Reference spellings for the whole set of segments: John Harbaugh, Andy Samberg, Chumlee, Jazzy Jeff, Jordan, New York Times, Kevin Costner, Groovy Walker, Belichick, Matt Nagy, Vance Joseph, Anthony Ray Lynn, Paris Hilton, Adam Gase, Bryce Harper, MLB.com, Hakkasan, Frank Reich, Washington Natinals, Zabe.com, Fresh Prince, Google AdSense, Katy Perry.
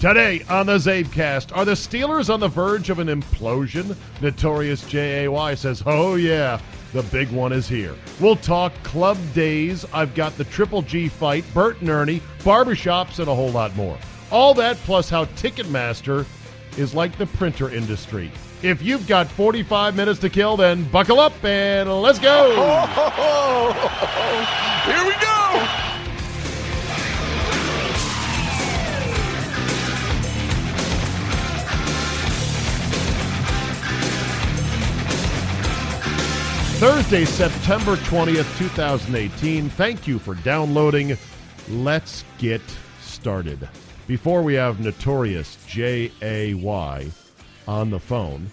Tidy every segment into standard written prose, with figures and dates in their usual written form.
Today on the Zavecast, are the Steelers on the verge of an implosion? Notorious J.A.Y. says, oh yeah, the big one is here. We'll talk club days. I've got the Triple G fight, Bert and Ernie, barbershops, and a whole lot more. All that plus how Ticketmaster is like the printer industry. If you've got 45 minutes to kill, then buckle up and let's go. Here we go. Thursday, September 20th, 2018. Thank you for downloading. Let's get started. Before we have Notorious J.A.Y. on the phone,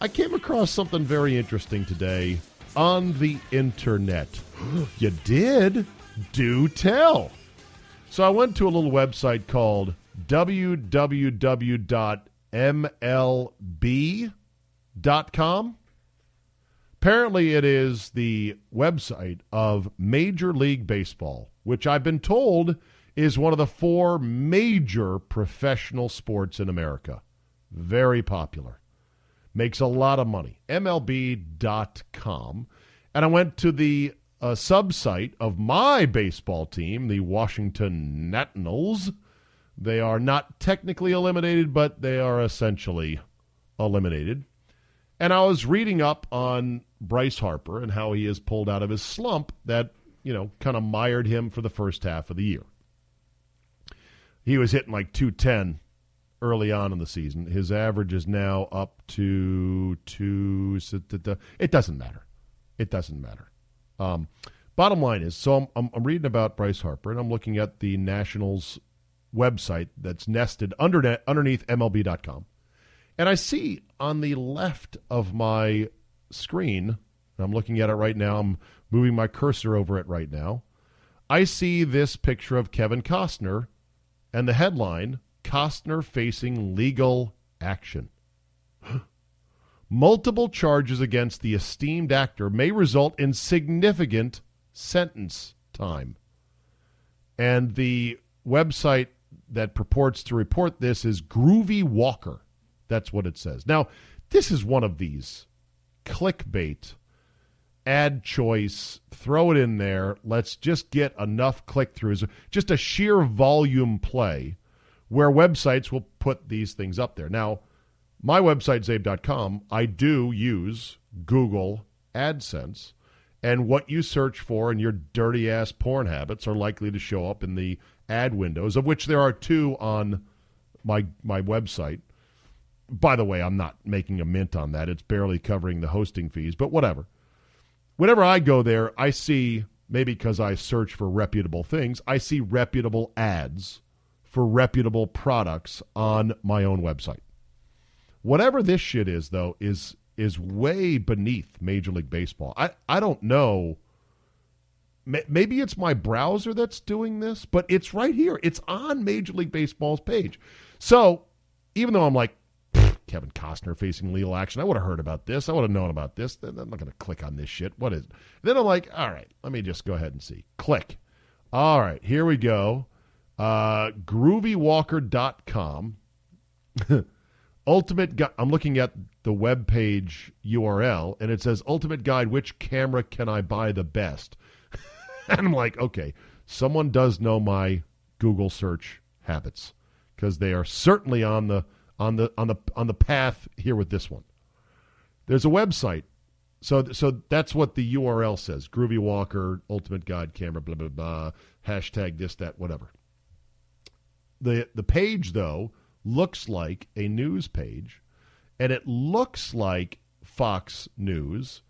I came across something very interesting today on the internet. You did? Do tell. So I went to a little website called www.mlb.com. Apparently, it is the website of Major League Baseball, which I've been told is one of the four major professional sports in America. Very popular. Makes a lot of money. MLB.com. And I went to the sub-site of my baseball team, the Washington Natinals. They are not technically eliminated, but they are essentially eliminated. And I was reading up on Bryce Harper and how he is pulled out of his slump that, kind of mired him for the first half of the year. He was hitting like 210 early on in the season. His average is now up to two. It doesn't matter. Bottom line is, so I'm reading about Bryce Harper, and I'm looking at the Nationals website that's nested underneath MLB.com. And I see on the left of my screen, and I'm looking at it right now, I'm moving my cursor over it right now, I see this picture of Kevin Costner and the headline, Costner facing legal action. Multiple charges against the esteemed actor may result in significant sentence time. And the website that purports to report this is Groovy Walker. That's what it says. Now, this is one of these clickbait, ad choice, throw it in there, let's just get enough click-throughs, just a sheer volume play where websites will put these things up there. Now, my website, Zabe.com, I do use Google AdSense, and what you search for and your dirty-ass porn habits are likely to show up in the ad windows, of which there are two on my website. By the way, I'm not making a mint on that. It's barely covering the hosting fees, but whatever. Whenever I go there, I see, maybe because I search for reputable things, I see reputable ads for reputable products on my own website. Whatever this shit is, though, is way beneath Major League Baseball. I don't know. Maybe it's my browser that's doing this, but it's right here. It's on Major League Baseball's page. So even though I'm like, Kevin Costner facing legal action, I would have heard about this. I would have known about this. I'm not going to click on this shit. What is it? Then I'm like, all right, let me just go ahead and see. Click. All right, here we go. GroovyWalker.com. I'm looking at the webpage URL, and it says, Ultimate Guide, Which Camera Can I Buy the Best? And I'm like, okay, someone does know my Google search habits, because they are certainly on the path here with this one. There's a website. So that's what the URL says. Groovy Walker, Ultimate God Camera, blah, blah, blah, hashtag this, that, whatever. The page, though, looks like a news page, and it looks like Fox News.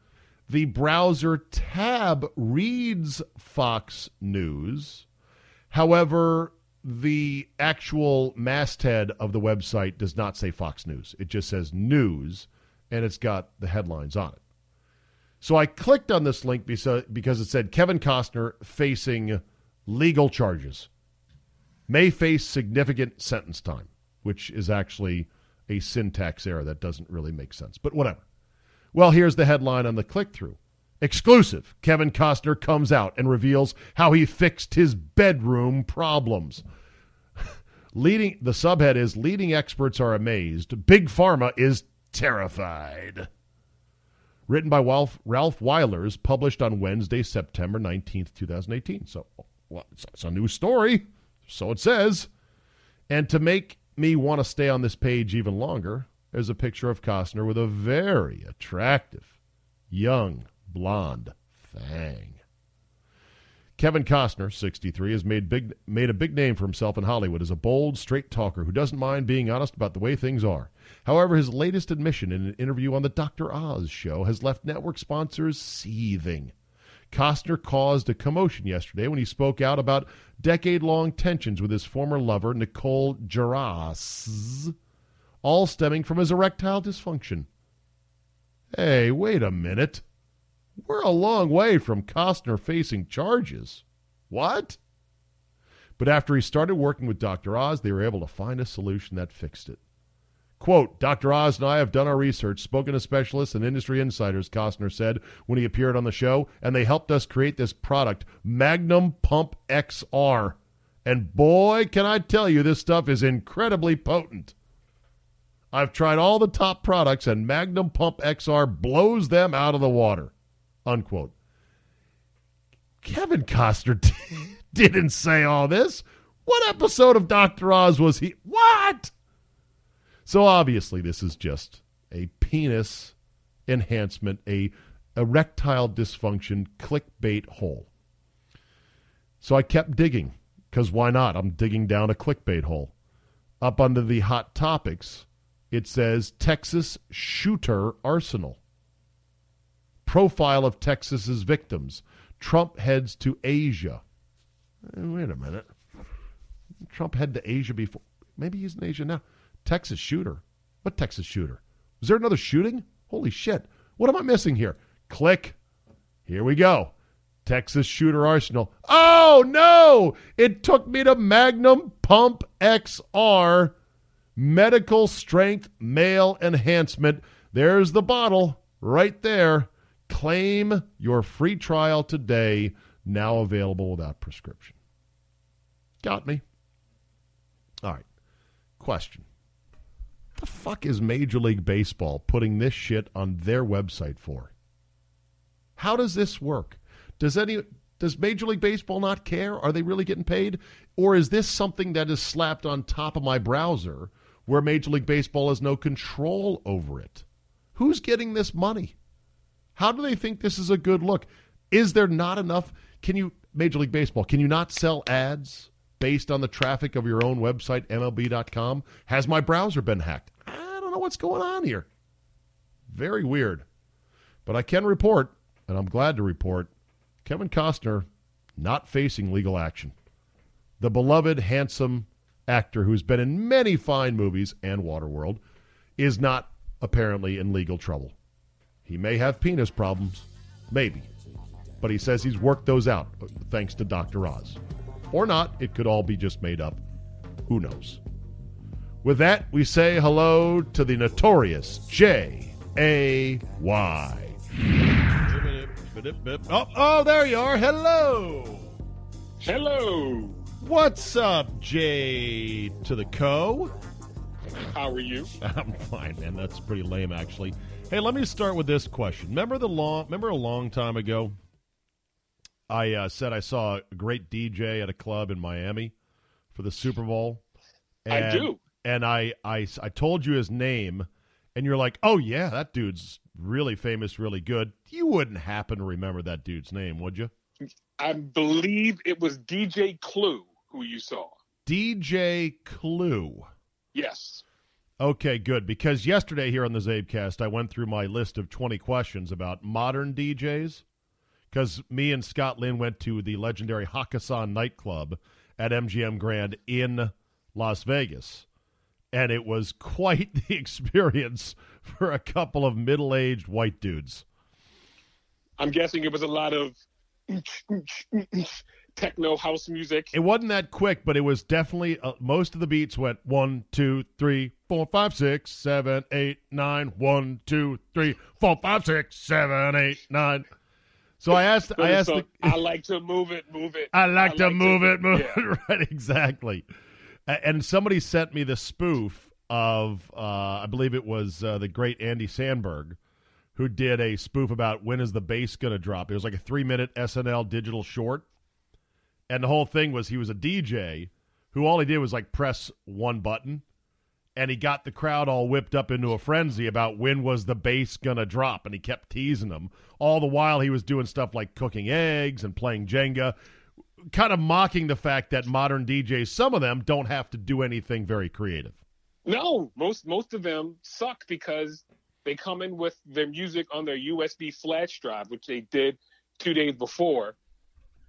The browser tab reads Fox News. However, the actual masthead of the website does not say Fox News. It just says news, and it's got the headlines on it. So I clicked on this link because it said Kevin Costner facing legal charges. May face significant sentence time, which is actually a syntax error that doesn't really make sense, but whatever. Well, here's the headline on the click-through. Exclusive. Kevin Costner comes out and reveals how he fixed his bedroom problems. The subhead is leading experts are amazed. Big Pharma is terrified. Written by Wolf Ralph Weilers, published on Wednesday, September 19th, 2018. So, well, it's a new story, so it says. And to make me want to stay on this page even longer, there's a picture of Costner with a very attractive, young, blonde fang. Kevin Costner, 63, has made a big name for himself in Hollywood as a bold, straight talker who doesn't mind being honest about the way things are. However, his latest admission in an interview on the Dr. Oz show has left network sponsors seething. Costner caused a commotion yesterday when he spoke out about decade-long tensions with his former lover, Nicole Jarras, all stemming from his erectile dysfunction. Hey, wait a minute. We're a long way from Costner facing charges. What? But after he started working with Dr. Oz, they were able to find a solution that fixed it. Quote, Dr. Oz and I have done our research, spoken to specialists and industry insiders, Costner said when he appeared on the show, and they helped us create this product, Magnum Pump XR. And boy, can I tell you, this stuff is incredibly potent. I've tried all the top products, and Magnum Pump XR blows them out of the water. Unquote. Kevin Costner didn't say all this. What episode of Dr. Oz was he? What? So obviously this is just a penis enhancement, a erectile dysfunction clickbait hole. So I kept digging, because why not? I'm digging down a clickbait hole. Up under the hot topics, it says Texas shooter arsenal. Profile of Texas's victims. Trump heads to Asia. Wait a minute. Trump head to Asia before. Maybe he's in Asia now. Texas shooter. What Texas shooter? Was there another shooting? Holy shit. What am I missing here? Click. Here we go. Texas shooter arsenal. Oh, no. It took me to Magnum Pump XR. Medical strength male enhancement. There's the bottle right there. Claim your free trial today, now available without prescription. Got me. All right. Question. What the fuck is Major League Baseball putting this shit on their website for? How does this work? Does Major League Baseball not care? Are they really getting paid? Or is this something that is slapped on top of my browser where Major League Baseball has no control over it? Who's getting this money? How do they think this is a good look? Is there not enough? Major League Baseball, can you not sell ads based on the traffic of your own website, MLB.com? Has my browser been hacked? I don't know what's going on here. Very weird. But I can report, and I'm glad to report, Kevin Costner not facing legal action. The beloved, handsome actor who's been in many fine movies and Waterworld is not apparently in legal trouble. He may have penis problems, maybe, but he says he's worked those out thanks to Dr. Oz. Or not, it could all be just made up. Who knows? With that, we say hello to the Notorious J.A.Y. Oh, there you are. Hello. Hello. What's up, J to the co? How are you? I'm fine, man. That's pretty lame, actually. Hey, let me start with this question. Remember a long time ago I said I saw a great DJ at a club in Miami for the Super Bowl. And, I told you his name, and you're like, oh, yeah, that dude's really famous, really good. You wouldn't happen to remember that dude's name, would you? I believe it was DJ Clue who you saw. DJ Clue. Yes. Okay, good. Because yesterday here on the Zabecast, I went through my list of 20 questions about modern DJs. Because me and Scott Lynn went to the legendary Hakkasan nightclub at MGM Grand in Las Vegas. And it was quite the experience for a couple of middle-aged white dudes. I'm guessing it was a lot of techno house music. It wasn't that quick, but it was definitely most of the beats went 1, 2, 3, 4, 5, 6, 7, 8, 9. 1, 2, 3, 4, 5, 6, 7, 8, 9. So I asked. I like to move it, move it. I like to move it, move it. Right, exactly. And somebody sent me the spoof of, I believe it was the great Andy Samberg, who did a spoof about when is the bass going to drop. It was like a 3-minute SNL digital short. And the whole thing was he was a DJ who all he did was like press one button, and he got the crowd all whipped up into a frenzy about when was the bass going to drop, and he kept teasing them. All the while he was doing stuff like cooking eggs and playing Jenga, kind of mocking the fact that modern DJs, some of them, don't have to do anything very creative. No, most of them suck because they come in with their music on their USB flash drive, which they did 2 days before,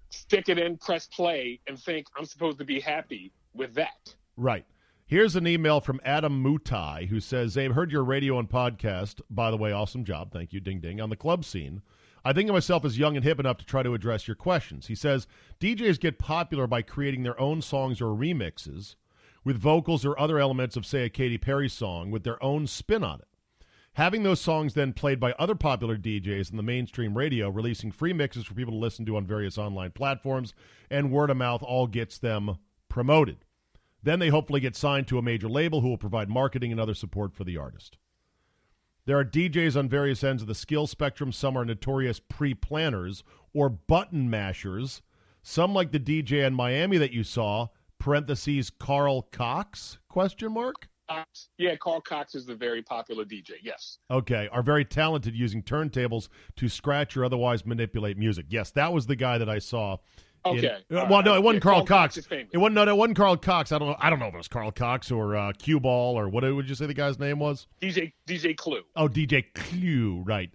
stick it in, press play, and think, I'm supposed to be happy with that. Right. Here's an email from Adam Mutai, who says, Zabe, heard your radio and podcast. By the way, awesome job. Thank you. Ding, ding. On the club scene. I think of myself as young and hip enough to try to address your questions. He says, DJs get popular by creating their own songs or remixes with vocals or other elements of, say, a Katy Perry song with their own spin on it. Having those songs then played by other popular DJs in the mainstream radio, releasing free mixes for people to listen to on various online platforms, and word of mouth all gets them promoted. Then they hopefully get signed to a major label who will provide marketing and other support for the artist. There are DJs on various ends of the skill spectrum. Some are notorious pre-planners or button mashers. Some, like the DJ in Miami that you saw, parentheses, Carl Cox, question mark? Yeah, Carl Cox is the very popular DJ, yes. Okay, are very talented using turntables to scratch or otherwise manipulate music. Yes, that was the guy that I saw. Okay. It wasn't Carl Cox. I don't know if it was Carl Cox or Cue Ball or what would you say the guy's name was? DJ Clue. Oh, DJ Clue, right.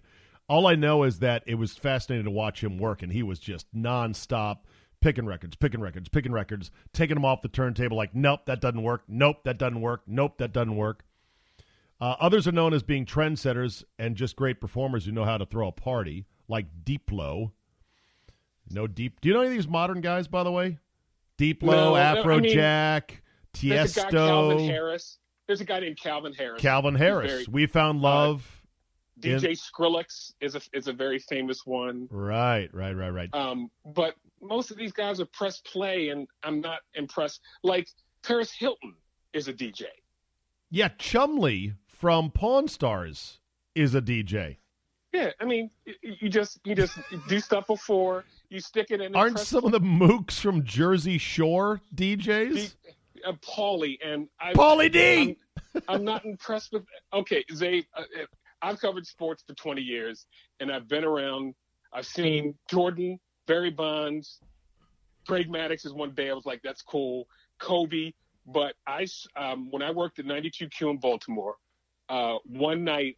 All I know is that it was fascinating to watch him work, and he was just nonstop. Picking records, taking them off the turntable like, nope, that doesn't work. Nope, that doesn't work. Nope, that doesn't work. Others are known as being trendsetters and just great performers who know how to throw a party, like Diplo. Do you know any of these modern guys, by the way? Diplo, Afrojack, Tiësto. There's a guy named Calvin Harris. Calvin Harris. We Found Love. DJ Skrillex is a very famous one. Right. But most of these guys are press play, and I'm not impressed. Like, Paris Hilton is a DJ. Yeah, Chumlee from Pawn Stars is a DJ. Yeah, I mean, you just do stuff before, you stick it in. Aren't some of the mooks from Jersey Shore DJs? Pauly D! I'm not impressed with... Okay, Zabe, I've covered sports for 20 years, and I've been around. I've seen Jordan, Barry Bonds, Craig Maddox is one day I was like, that's cool. Kobe, but when I worked at 92Q in Baltimore, one night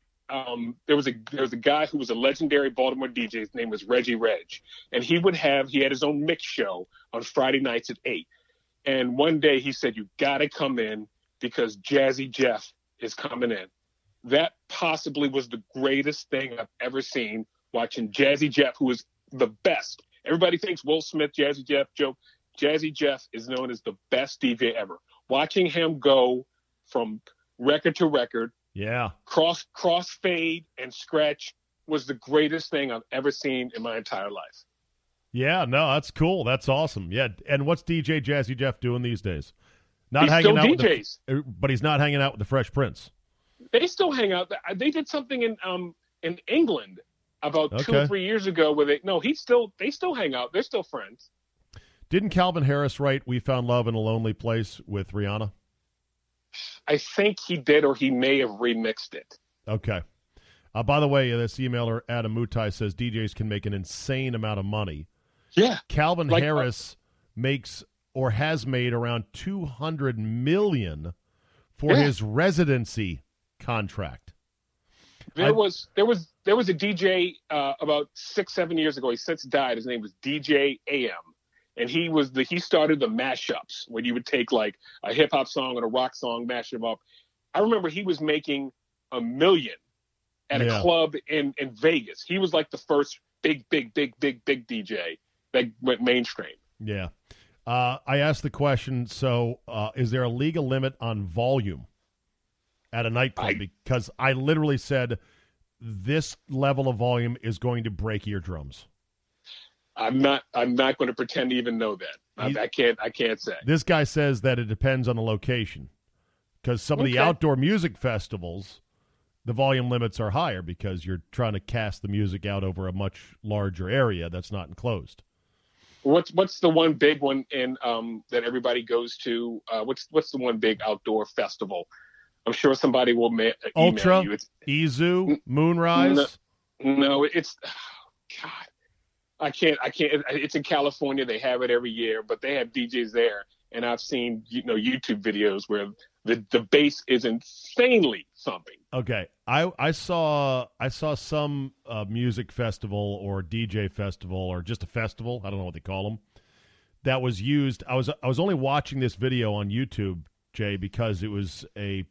there was a guy who was a legendary Baltimore DJ. His name was Reggie Reg, and he had his own mix show on Friday nights at 8. And one day he said, you got to come in because Jazzy Jeff is coming in. That possibly was the greatest thing I've ever seen, watching Jazzy Jeff, who is the best. Everybody thinks Will Smith, Jazzy Jeff, joke. Jazzy Jeff is known as the best DJ ever. Watching him go from record to record, yeah, crossfade and scratch was the greatest thing I've ever seen in my entire life. Yeah, no, that's cool. That's awesome. Yeah, and what's DJ Jazzy Jeff doing these days? But he's not hanging out with the Fresh Prince. They still hang out. They did something in England. about 2 or 3 years ago where they they still hang out. They're still friends. Didn't Calvin Harris write "We Found Love in a Lonely Place" with Rihanna? I think he did, or he may have remixed it. Okay. By the way, this emailer, Adam Mutai, says DJs can make an insane amount of money. Yeah. Calvin Harris makes or has made around $200 million for his residency contract. There was a DJ about 6-7 years ago. He since died. His name was DJ AM. And he was he started the mashups when you would take like a hip hop song and a rock song, mash them up. I remember he was making $1 million at a club in Vegas. He was like the first big DJ that went mainstream. Yeah. I asked the question, so is there a legal limit on volume at a nightclub? Because I literally said this level of volume is going to break eardrums. I'm not going to pretend to even know that. I can't say. This guy says that it depends on the location, because some of the outdoor music festivals, the volume limits are higher because you're trying to cast the music out over a much larger area that's not enclosed. What's the one big one in that everybody goes to? What's the one big outdoor festival? I'm sure somebody will email Ultra, you. Izu, Moonrise. No, it's God. I can't. It's in California. They have it every year, but they have DJs there, and I've seen YouTube videos where the bass is insanely thumping. Okay, I saw some music festival or DJ festival or just a festival. I don't know what they call them. That was used. I was only watching this video on YouTube, Jay, because it was a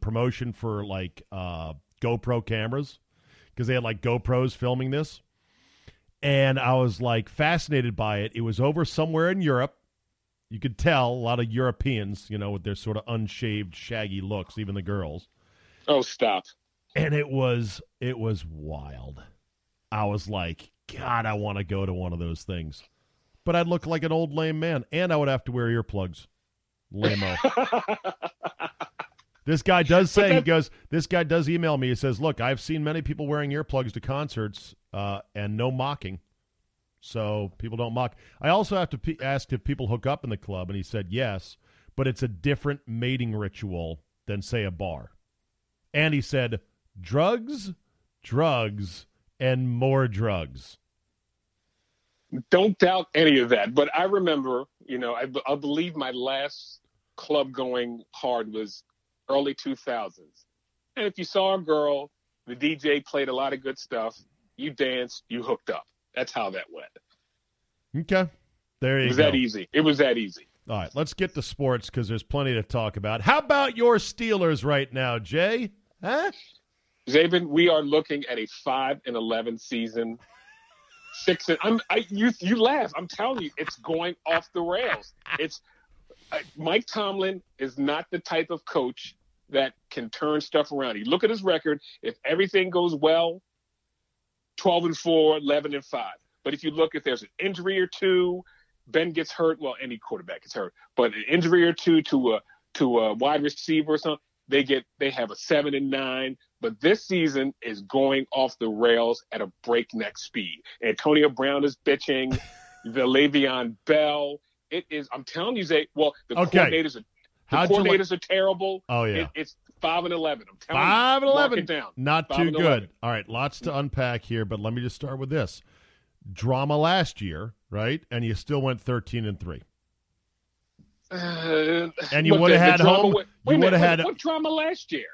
promotion for like GoPro cameras, because they had like GoPros filming this. And I was, like, fascinated by it. It was over somewhere in Europe. You could tell a lot of Europeans, with their sort of unshaved, shaggy looks, even the girls. Oh, stop. And it was wild. I was like, God, I want to go to one of those things. But I'd look like an old lame man, and I would have to wear earplugs. Lame-o. This guy does say, this guy does email me. He says, look, I've seen many people wearing earplugs to concerts and no mocking. So people don't mock. I also have to ask if people hook up in the club, and he said yes, but it's a different mating ritual than, say, a bar. And he said, drugs, and more drugs. Don't doubt any of that. But I remember, I believe my last club going hard was early 2000s. And if you saw a girl, the DJ played a lot of good stuff, you danced, you hooked up. That's how that went. Okay. There you go. It was that easy. All right, let's get to sports because there's plenty to talk about. How about your Steelers right now, Jay? Huh? Zabin, we are looking at a 5-11 season. You laugh. I'm telling you, it's going off the rails. It's Mike Tomlin is not the type of coach that can turn stuff around. You look at his record. If everything goes well, 12-4, 11-5. But if you look, if there's an injury or two, Ben gets hurt. Well, any quarterback gets hurt, but an injury or two to a wide receiver or something, they have a 7-9. But this season is going off the rails at a breakneck speed. Antonio Brown is bitching. The Le'Veon Bell. It is. I'm telling you, Zay. Well, the coordinators are terrible. Oh yeah, it's 5-11. I'm telling you, 5-11. Mark it down. Not too good. All right, lots to unpack here, but let me just start with this drama last year, right? And you still went 13-3. And you would have had home. You would have had what drama last year?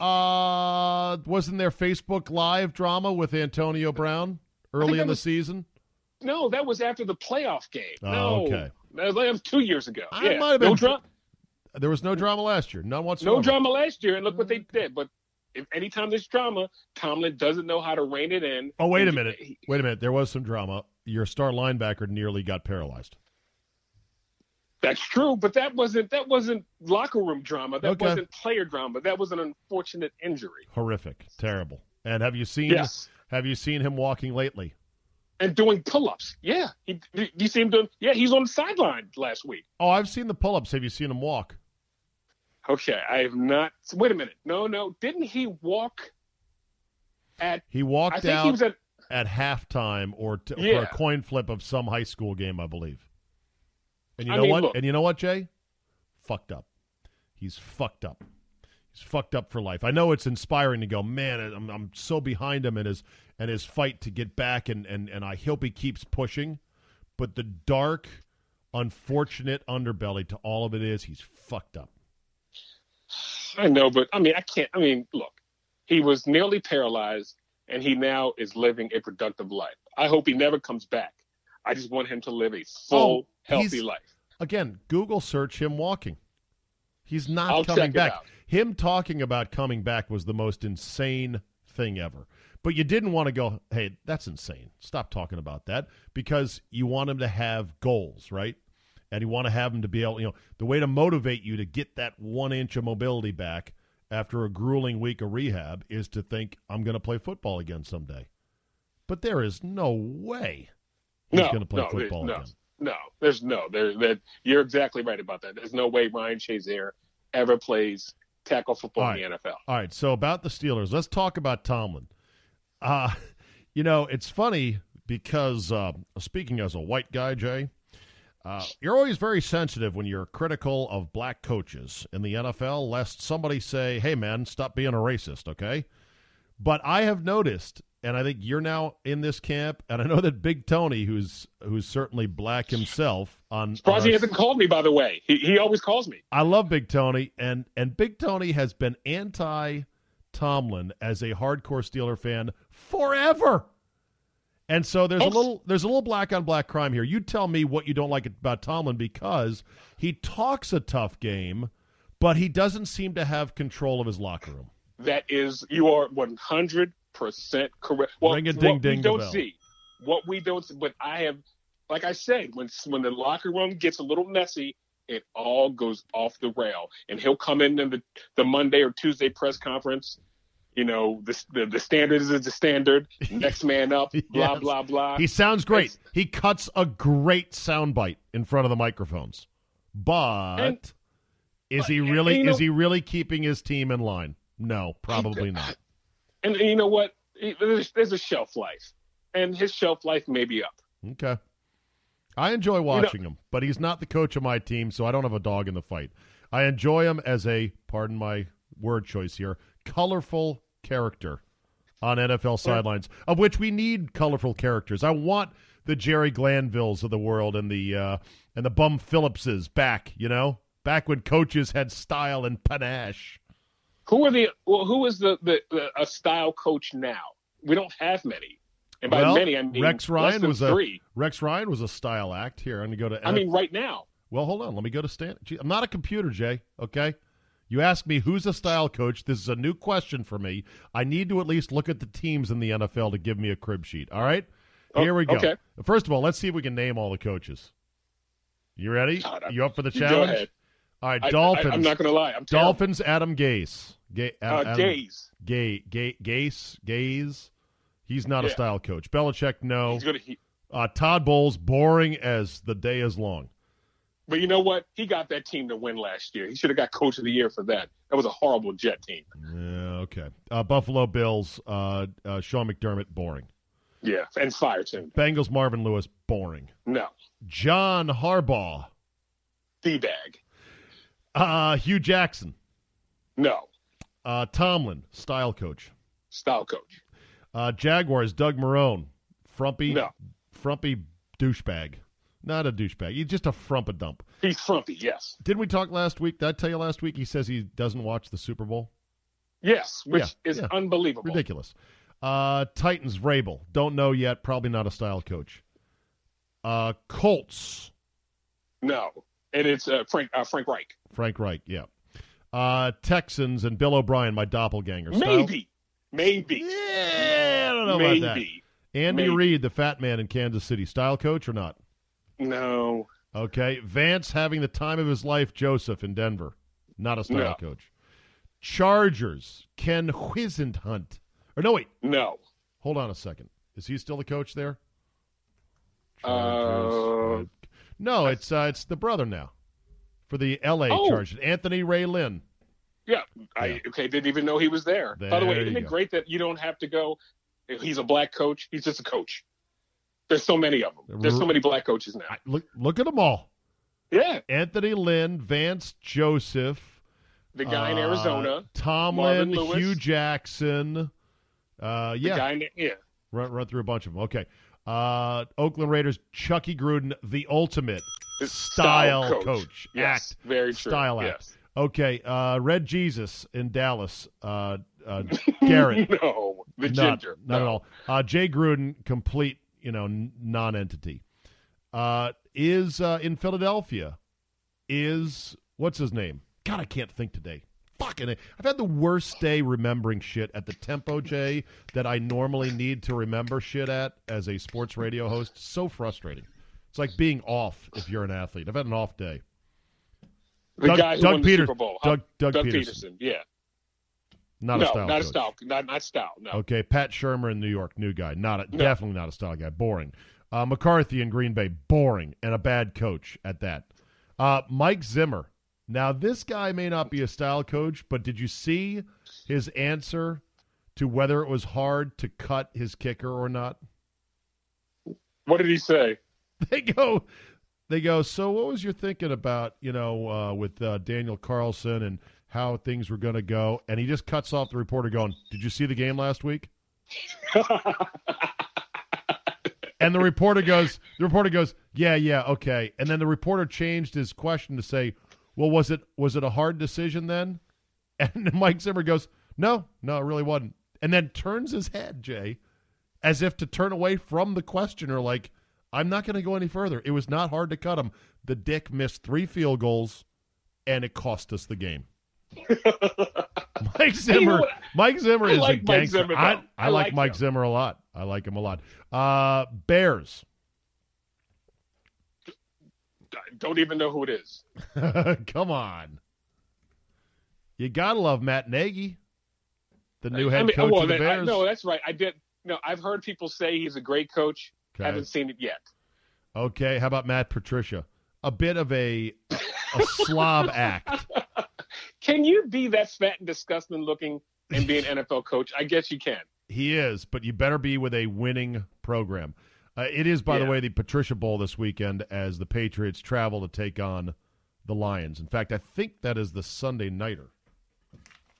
Wasn't there Facebook Live drama with Antonio Brown early in the season? No, that was after the playoff game. Oh, okay. That was 2 years ago. I might have been. No drama. There was no drama last year. None whatsoever. No drama last year, and look what they did. But if anytime there's drama, Tomlin doesn't know how to rein it in. Oh, wait a minute. There was some drama. Your star linebacker nearly got paralyzed. That's true, but that wasn't locker room drama. That wasn't player drama. That was an unfortunate injury. Horrific. Terrible. And have you seen him walking lately? And doing pull-ups, you see him doing. Yeah, he's on the sideline last week. Oh, I've seen the pull-ups. Have you seen him walk? Okay, I have not. Wait a minute. No, didn't he walk? at he walked I think out he was at halftime or for a coin flip of some high school game, I believe. And you know what? Look. And you know what, Jay? Fucked up. He's fucked up. He's fucked up for life. I know it's inspiring to go, man, I'm so behind him and his fight to get back, and I hope he keeps pushing. But the dark, unfortunate underbelly to all of it is he's fucked up. I know, but look, he was nearly paralyzed, and he now is living a productive life. I hope he never comes back. I just want him to live a full, healthy life. Again, Google search him walking. He's not coming back. Him talking about coming back was the most insane thing ever. But you didn't want to go, hey, that's insane. Stop talking about that, because you want him to have goals, right? And you want to have him to be able, the way to motivate you to get that 1 inch of mobility back after a grueling week of rehab is to think, I'm going to play football again someday. But there is no way he's going to play football again. No, there's no. You're exactly right about that. There's no way Ryan Shazier ever plays tackle football in the NFL. All right, so about the Steelers, let's talk about Tomlin. It's funny because speaking as a white guy, Jay, you're always very sensitive when you're critical of black coaches in the NFL, lest somebody say, hey, man, stop being a racist, okay? But I have noticed, and I think you're now in this camp, and I know that Big Tony, who's certainly black himself, surprised he hasn't called me, by the way. He always calls me. I love Big Tony, and Big Tony has been anti-Tomlin as a hardcore Steeler fan forever. And so there's a little black on black crime here. You tell me what you don't like about Tomlin, because he talks a tough game, but he doesn't seem to have control of his locker room. That is, you are 100% correct. Well, ring a ding ding. What we don't see, but I have, like I said, when the locker room gets a little messy, it all goes off the rail, and he'll come in the Monday or Tuesday press conference. The standard is the standard. Next man up, blah, yes. blah, blah. He sounds great. He cuts a great soundbite in front of the microphones. But is he really keeping his team in line? No, probably not. And you know what? There's a shelf life. And his shelf life may be up. Okay. I enjoy watching him, but he's not the coach of my team, so I don't have a dog in the fight. I enjoy him as a, pardon my word choice here, colorful character on NFL sidelines, of which we need colorful characters. I want the Jerry Glanvilles of the world and the Bum Phillipses back, back when coaches had style and panache. Who is a style coach now? We don't have many. And by many, I mean Rex Ryan was a style act. Here, I'm going to go to right now. Well, hold on. Let me go to Stan. I'm not a computer, Jay, okay? You ask me who's a style coach. This is a new question for me. I need to at least look at the teams in the NFL to give me a crib sheet. All right? Here we go. Okay. First of all, let's see if we can name all the coaches. You ready? You up for the challenge? Go ahead. All right, Dolphins. I'm not going to lie. I'm terrible. Dolphins, Adam Gase. Gase. He's not a style coach. Belichick, no. Todd Bowles, boring as the day is long. But you know what? He got that team to win last year. He should have got Coach of the Year for that. That was a horrible Jet team. Yeah, okay. Buffalo Bills, Sean McDermott, boring. Yeah, and Fireton. Bengals, Marvin Lewis, boring. No. John Harbaugh. D-bag. Hugh Jackson. No. Tomlin, style coach. Style coach. Jaguars, Doug Marrone. Frumpy douchebag. Not a douchebag. He's just a frump-a-dump. He's frumpy, yes. Didn't we talk last week? Did I tell you last week he says he doesn't watch the Super Bowl? Yes, which is unbelievable. Ridiculous. Titans, Vrabel. Don't know yet. Probably not a style coach. Colts. No. And it's Frank Reich. Frank Reich, yeah. Texans and Bill O'Brien, my doppelganger. Maybe. Yeah, I don't know about that. Andy Reid, the fat man in Kansas City. Style coach or not? No. Okay. Vance having the time of his life, Joseph in Denver. Not a style coach. Chargers, Ken Whisenhunt. Or no, wait. No. Hold on a second. Is he still the coach there? Chargers. No, it's the brother now for the L.A. Chargers. Anthony Ray Lynn. Yeah. I didn't even know he was there. By the way, isn't it great that you don't have to go, he's a black coach, he's just a coach. There's so many of them. There's so many black coaches now. Look at them all. Yeah. Anthony Lynn, Vance Joseph. The guy in Arizona. Tomlin, Hugh Jackson. Yeah. The guy in, yeah. Run through a bunch of them. Okay. Oakland Raiders, Chucky Gruden, the ultimate style coach. Yes, act. Very true. Style act. Yes. Okay. Red Jesus in Dallas. Garrett. No. The ginger. Not at all. Jay Gruden, complete, non-entity. Is in Philadelphia, is, what's his name? God, I can't think today. Fucking, I've had the worst day remembering shit at the tempo, Jay, that I normally need to remember shit at as a sports radio host. So frustrating. It's like being off if you're an athlete. I've had an off day. The guy who won the Super Bowl. Doug Peterson, yeah. Not a style. Okay, Pat Shermer in New York, new guy. Definitely not a style guy. Boring. McCarthy in Green Bay, boring, and a bad coach at that. Mike Zimmer. Now, this guy may not be a style coach, but did you see his answer to whether it was hard to cut his kicker or not? What did he say? They go, so what was your thinking about, with Daniel Carlson and how things were going to go? And he just cuts off the reporter going, did you see the game last week? And the reporter goes, yeah, okay. And then the reporter changed his question to say, well, was it a hard decision then? And Mike Zimmer goes, no, it really wasn't. And then turns his head, Jay, as if to turn away from the questioner, like, I'm not going to go any further. It was not hard to cut him. The dick missed 3 field goals, and it cost us the game. Mike Zimmer is a gangster. I like Mike Zimmer a lot. I like him a lot. Bears. I don't even know who it is. Come on. You got to love Matt Nagy, the new head coach of the Bears. No, that's right. I did. No, I've heard people say he's a great coach. Okay. Haven't seen it yet. Okay. How about Matt Patricia? A bit of a slob act. Can you be that fat and disgusting looking and be an NFL coach? I guess you can. He is, but you better be with a winning program. It is, by the way, the Patricia Bowl this weekend as the Patriots travel to take on the Lions. In fact, I think that is the Sunday nighter.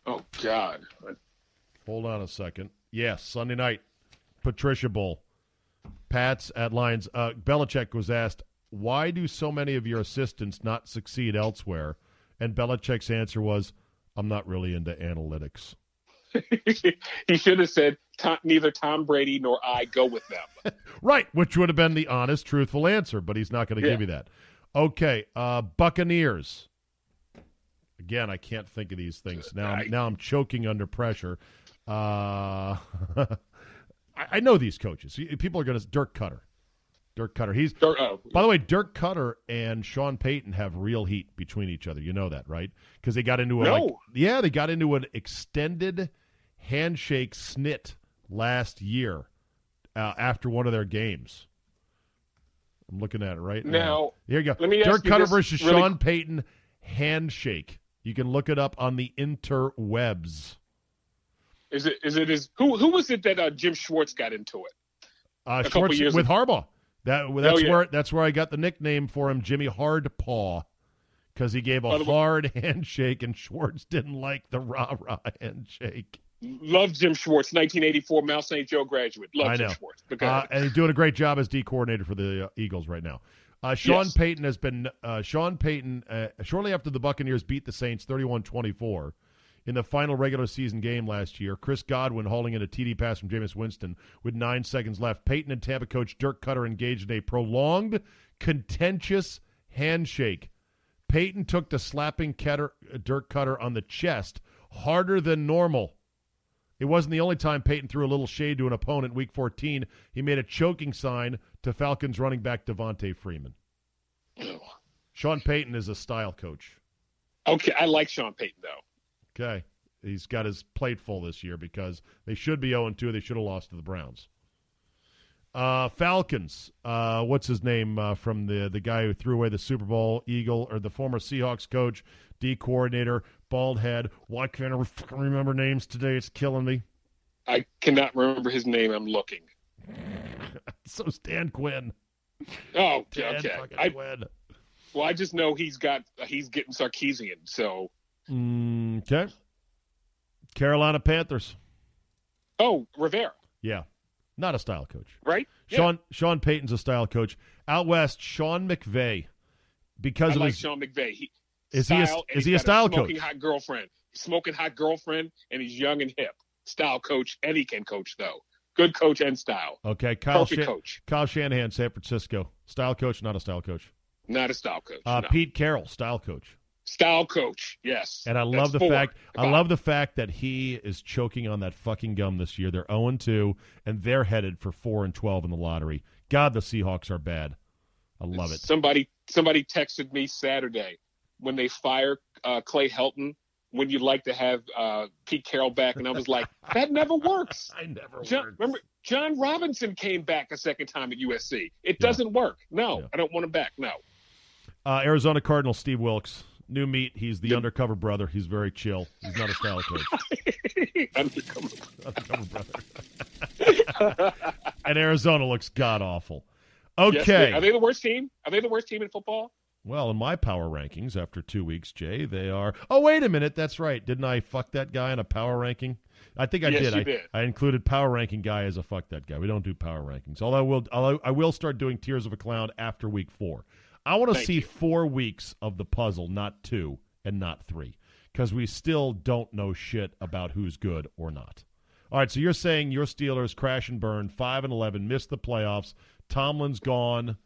Oh, God. Hold on a second. Yes, Sunday night, Patricia Bowl. Pats at Lions. Belichick was asked, why do so many of your assistants not succeed elsewhere? And Belichick's answer was, I'm not really into analytics. He should have said, neither Tom Brady nor I go with them. Right, which would have been the honest, truthful answer, but he's not going to give you that. Okay, Buccaneers. Again, I can't think of these things. Now I'm choking under pressure. I know these coaches. People are going to – Dirk Cutter. By the way, Dirk Cutter and Sean Payton have real heat between each other. You know that, right? Because they got into they got into an extended handshake snit last year after one of their games. I'm looking at it right now. Here you go. Let me Dirk Cutter versus Sean Payton handshake. You can look it up on the interwebs. Who was it that Jim Schwartz got into it? Schwartz years with Harbaugh. That's where I got the nickname for him, Jimmy Hardpaw, because he gave a hard handshake, and Schwartz didn't like the rah-rah handshake. Love Jim Schwartz, 1984 Mount St. Joe graduate. Love Jim Schwartz. And he's doing a great job as D coordinator for the Eagles right now. Payton has been shortly after the Buccaneers beat the Saints 31-24 in the final regular season game last year, Chris Godwin hauling in a TD pass from Jameis Winston with 9 seconds left. Peyton and Tampa coach Dirk Cutter engaged in a prolonged, contentious handshake. Peyton took to slapping Dirk Cutter on the chest harder than normal. It wasn't the only time Peyton threw a little shade to an opponent. Week 14, he made a choking sign to Falcons running back Devontae Freeman. Sean Payton is a style coach. Okay, I like Sean Payton, though. Okay. He's got his plate full this year because they should be 0-2. They should have lost to the Browns. Falcons. What's his name from the guy who threw away the Super Bowl Eagle, or the former Seahawks coach, D coordinator, bald head. Why can't I fucking remember names today? It's killing me. I cannot remember his name. I'm looking. So Dan Quinn. Oh, Dan okay. Quinn. Well, I just know he's getting Sarkeesian. So okay. Carolina Panthers. Oh, Rivera. Yeah. Not a style coach. Right? Yeah. Sean Payton's a style coach. Out west, Sean McVay. Because I like Sean McVay. Is he a style coach? Smoking hot girlfriend. And he's young and hip. Style coach, and he can coach, though. Good coach and style. Okay, Kyle Shanahan, San Francisco. Style coach, not a style coach. Not a style coach. No. Pete Carroll, style coach. Style coach, yes. And I love the fact that he is choking on that fucking gum this year. They're 0-2, and they're headed for 4-12 in the lottery. God, the Seahawks are bad. I love it. Somebody texted me Saturday when they fire Clay Helton. When you'd like to have Pete Carroll back, and I was like, that never works. It never works. Remember, John Robinson came back a second time at USC. It doesn't work. No, I don't want him back. No. Arizona Cardinals, Steve Wilks. New meat. He's the undercover brother. He's very chill. He's not a style coach. undercover brother. And Arizona looks god-awful. Okay. Yes, are they the worst team? Are they the worst team in football? Well, in my power rankings after 2 weeks, Jay, they are... Oh, wait a minute. That's right. Didn't I fuck that guy in a power ranking? I think I did. You did. I included power ranking guy as a fuck that guy. We don't do power rankings. Although I will start doing Tears of a Clown after week 4. I want to see 4 weeks of the puzzle, not 2 and not 3, because we still don't know shit about who's good or not. All right, so you're saying your Steelers crash and burn, 5-11, missed the playoffs. Tomlin's gone.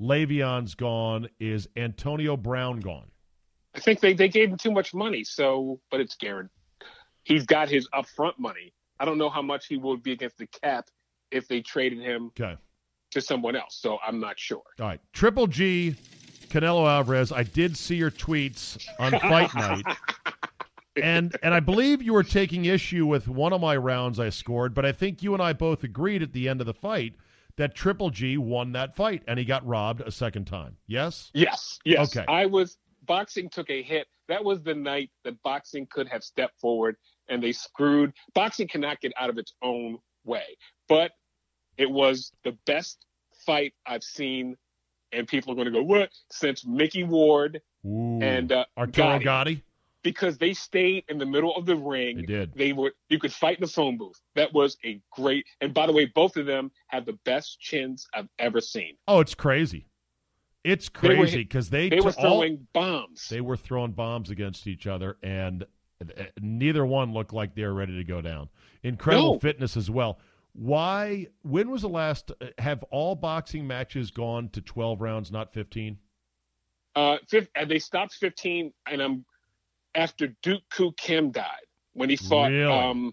Le'Veon's gone. Is Antonio Brown gone? I think they gave him too much money, but it's guaranteed. He's got his upfront money. I don't know how much he will be against the cap if they traded him to someone else, so I'm not sure. All right. Triple G, Canelo Alvarez, I did see your tweets on Fight Night, and I believe you were taking issue with one of my rounds I scored, but I think you and I both agreed at the end of the fight that Triple G won that fight, and he got robbed a second time. Yes? Yes. Okay. Boxing took a hit. That was the night that boxing could have stepped forward, and they screwed. Boxing cannot get out of its own way. But it was the best fight I've seen, and people are going to go, what? Since Mickey Ward and Arturo Gotti. Because they stayed in the middle of the ring. They did. You could fight in the phone booth. That was a great – and by the way, both of them have the best chins I've ever seen. Oh, it's crazy. It's crazy because they were throwing bombs. They were throwing bombs against each other, and neither one looked like they were ready to go down. Incredible fitness as well. Why – when was the last – have all boxing matches gone to 12 rounds, not 15? They stopped 15, and I'm – after Duke Koo Kim died, when he fought Ray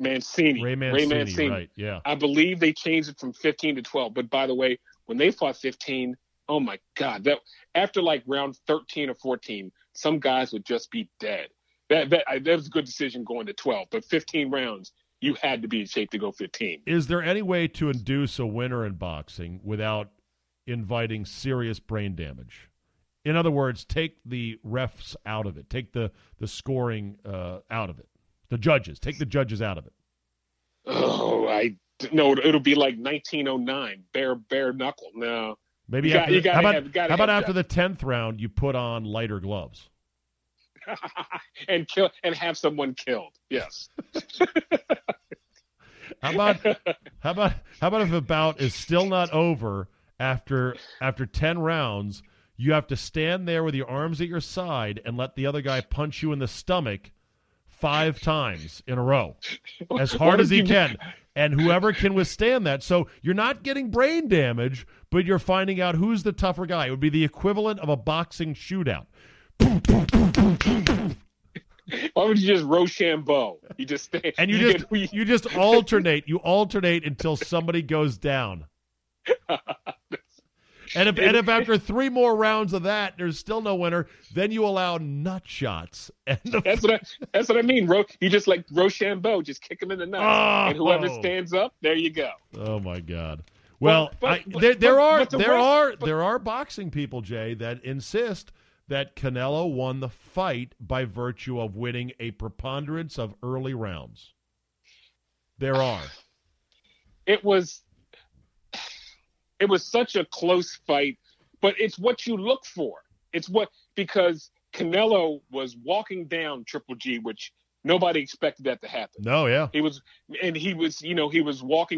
Mancini. Right, yeah. I believe they changed it from 15 to 12. But by the way, when they fought 15, oh my God, that after like round 13 or 14, some guys would just be dead. That was a good decision going to 12, but 15 rounds, you had to be in shape to go 15. Is there any way to induce a winner in boxing without inviting serious brain damage? In other words, take the refs out of it. Take the scoring out of it. The judges. Take the judges out of it. Oh, it'll be like 1909, bare knuckle. No. Maybe after the 10th round, you put on lighter gloves? and have someone killed, yes. How about if a bout is still not over after 10 rounds, you have to stand there with your arms at your side and let the other guy punch you in the stomach 5 times in a row, as hard as he can, and whoever can withstand that. So you're not getting brain damage, but you're finding out who's the tougher guy. It would be the equivalent of a boxing shootout. Why would you just Rochambeau? You just stay, and you just alternate. You alternate until somebody goes down. And if after three more rounds of that, there's still no winner, then you allow nut shots. And that's what I mean. You just like Rochambeau, just kick him in the nuts. Oh. And whoever stands up, there you go. Oh, my God. Well, there are boxing people, Jay, that insist that Canelo won the fight by virtue of winning a preponderance of early rounds. There are. It was such a close fight, but it's what you look for. Because Canelo was walking down Triple G, which nobody expected that to happen. No, yeah. He was walking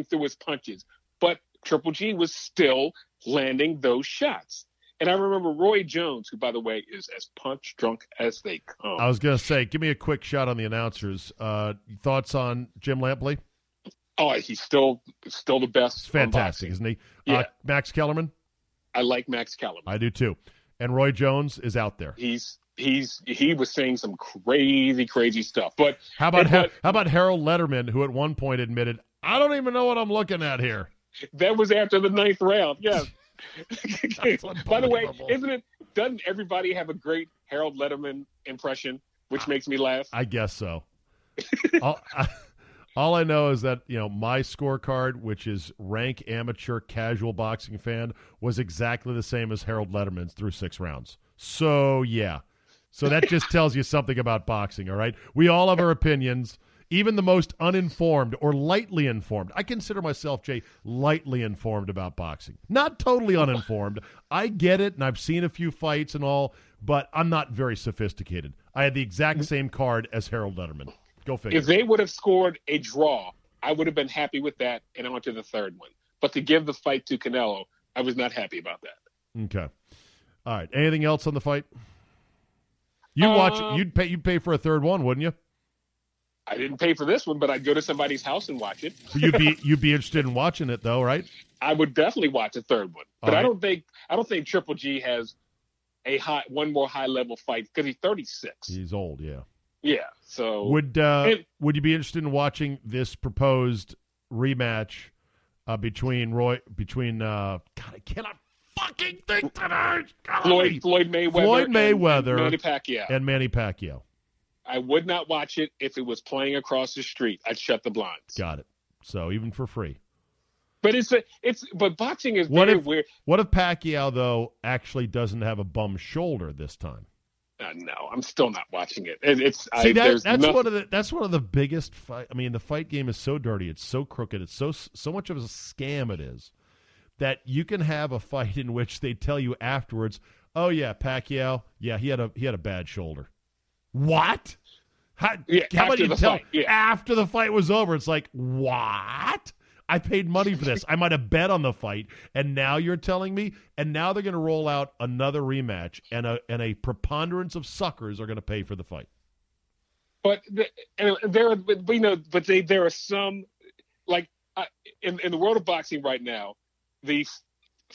through his punches, but Triple G was still landing those shots. And I remember Roy Jones, who, by the way, is as punch drunk as they come. I was going to say, give me a quick shot on the announcers. Thoughts on Jim Lampley? Oh, he's still the best. It's fantastic, isn't he? Yeah. Max Kellerman? I like Max Kellerman. I do too. And Roy Jones is out there. He was saying some crazy, crazy stuff. But how about Harold Letterman, who at one point admitted, "I don't even know what I'm looking at here." That was after the ninth round. Yeah. By the way, doesn't everybody have a great Harold Letterman impression, which makes me laugh? I guess so. All I know is that, my scorecard, which is rank amateur casual boxing fan, was exactly the same as Harold Letterman's through 6 rounds. So, yeah. So that just tells you something about boxing, all right? We all have our opinions, even the most uninformed or lightly informed. I consider myself, Jay, lightly informed about boxing. Not totally uninformed. I get it, and I've seen a few fights and all, but I'm not very sophisticated. I had the exact same card as Harold Letterman. Go figure. If they would have scored a draw, I would have been happy with that and on to the third one. But to give the fight to Canelo, I was not happy about that. Okay. All right. Anything else on the fight? You'd pay for a third one, wouldn't you? I didn't pay for this one, but I'd go to somebody's house and watch it. You'd be interested in watching it though, right? I would definitely watch a third one. But right. I don't think Triple G has one more high level fight because he's 36. He's old, yeah. Yeah, so would you be interested in watching this proposed rematch between God, I cannot fucking think tonight. Floyd Mayweather, and Manny Pacquiao. I would not watch it if it was playing across the street. I'd shut the blinds. Got it. So even for free. But but boxing is very weird. What if Pacquiao though actually doesn't have a bum shoulder this time? No, I'm still not watching it. That's one of the biggest fight. I mean, the fight game is so dirty, it's so crooked, it's so much of a scam it is that you can have a fight in which they tell you afterwards, "Oh yeah, Pacquiao, yeah, he had a bad shoulder." What? How about you tell after the fight was over? It's like, what? I paid money for this. I might have bet on the fight, and now you're telling me? And now they're going to roll out another rematch, and a preponderance of suckers are going to pay for the fight. But there are some, like in the world of boxing right now, the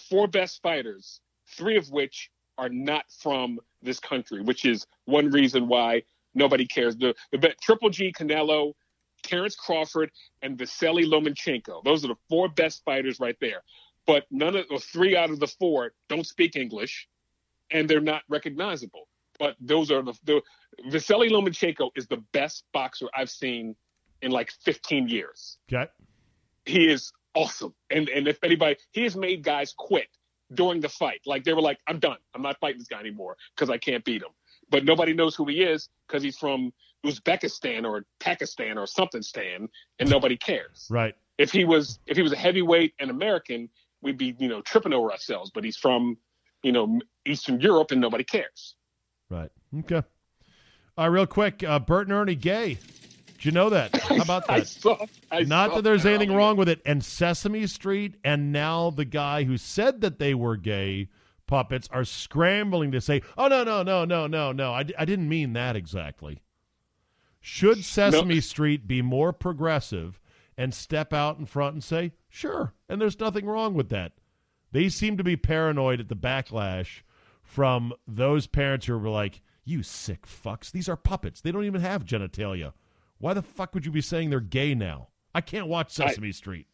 4 best fighters, 3 of which are not from this country, which is one reason why nobody cares. The Triple G, Canelo, Terrence Crawford, and Vasily Lomachenko. Those are the 4 best fighters right there. But 3 out of the 4 don't speak English, and they're not recognizable. But those are the Vasily Lomachenko is the best boxer I've seen in like 15 years. Okay. He is awesome. And if anybody, he has made guys quit during the fight. Like they were like, "I'm done. I'm not fighting this guy anymore because I can't beat him." But nobody knows who he is because he's from Uzbekistan or Pakistan or something stan, and nobody cares. Right. If he was a heavyweight and American, we'd be tripping over ourselves. But he's from Eastern Europe, and nobody cares. Right. Okay. All right. Real quick, Bert and Ernie gay. Did you know that? How about that? Not that there's anything wrong with it. And Sesame Street, and now the guy who said that they were gay puppets are scrambling to say, "Oh no! I didn't mean that exactly." Should Sesame Street be more progressive and step out in front and say, sure, and there's nothing wrong with that? They seem to be paranoid at the backlash from those parents who were like, "You sick fucks, these are puppets. They don't even have genitalia. Why the fuck would you be saying they're gay now? I can't watch Sesame Street.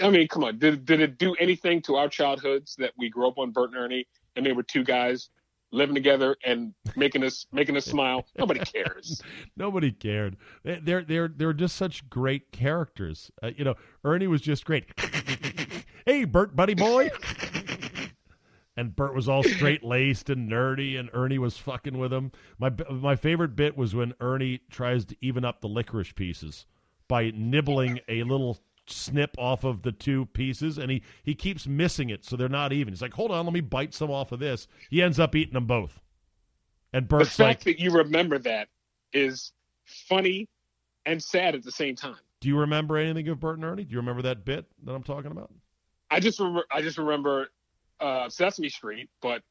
I mean, come on. Did it do anything to our childhoods that we grew up on Bert and Ernie, and they were two guys living together and making us smile? Nobody cares. Nobody cared. They're just such great characters. Ernie was just great. Hey, Bert, buddy boy. And Bert was all straight-laced and nerdy, and Ernie was fucking with him. My favorite bit was when Ernie tries to even up the licorice pieces by nibbling a little snip off of the two pieces, and he keeps missing it, so they're not even. He's like, hold on, let me bite some off of this. He ends up eating them both. And Bert's the fact that you remember that is funny and sad at the same time. Do you remember anything of Bert and Ernie? Do you remember that bit that I'm talking about? I just remember... Sesame Street, but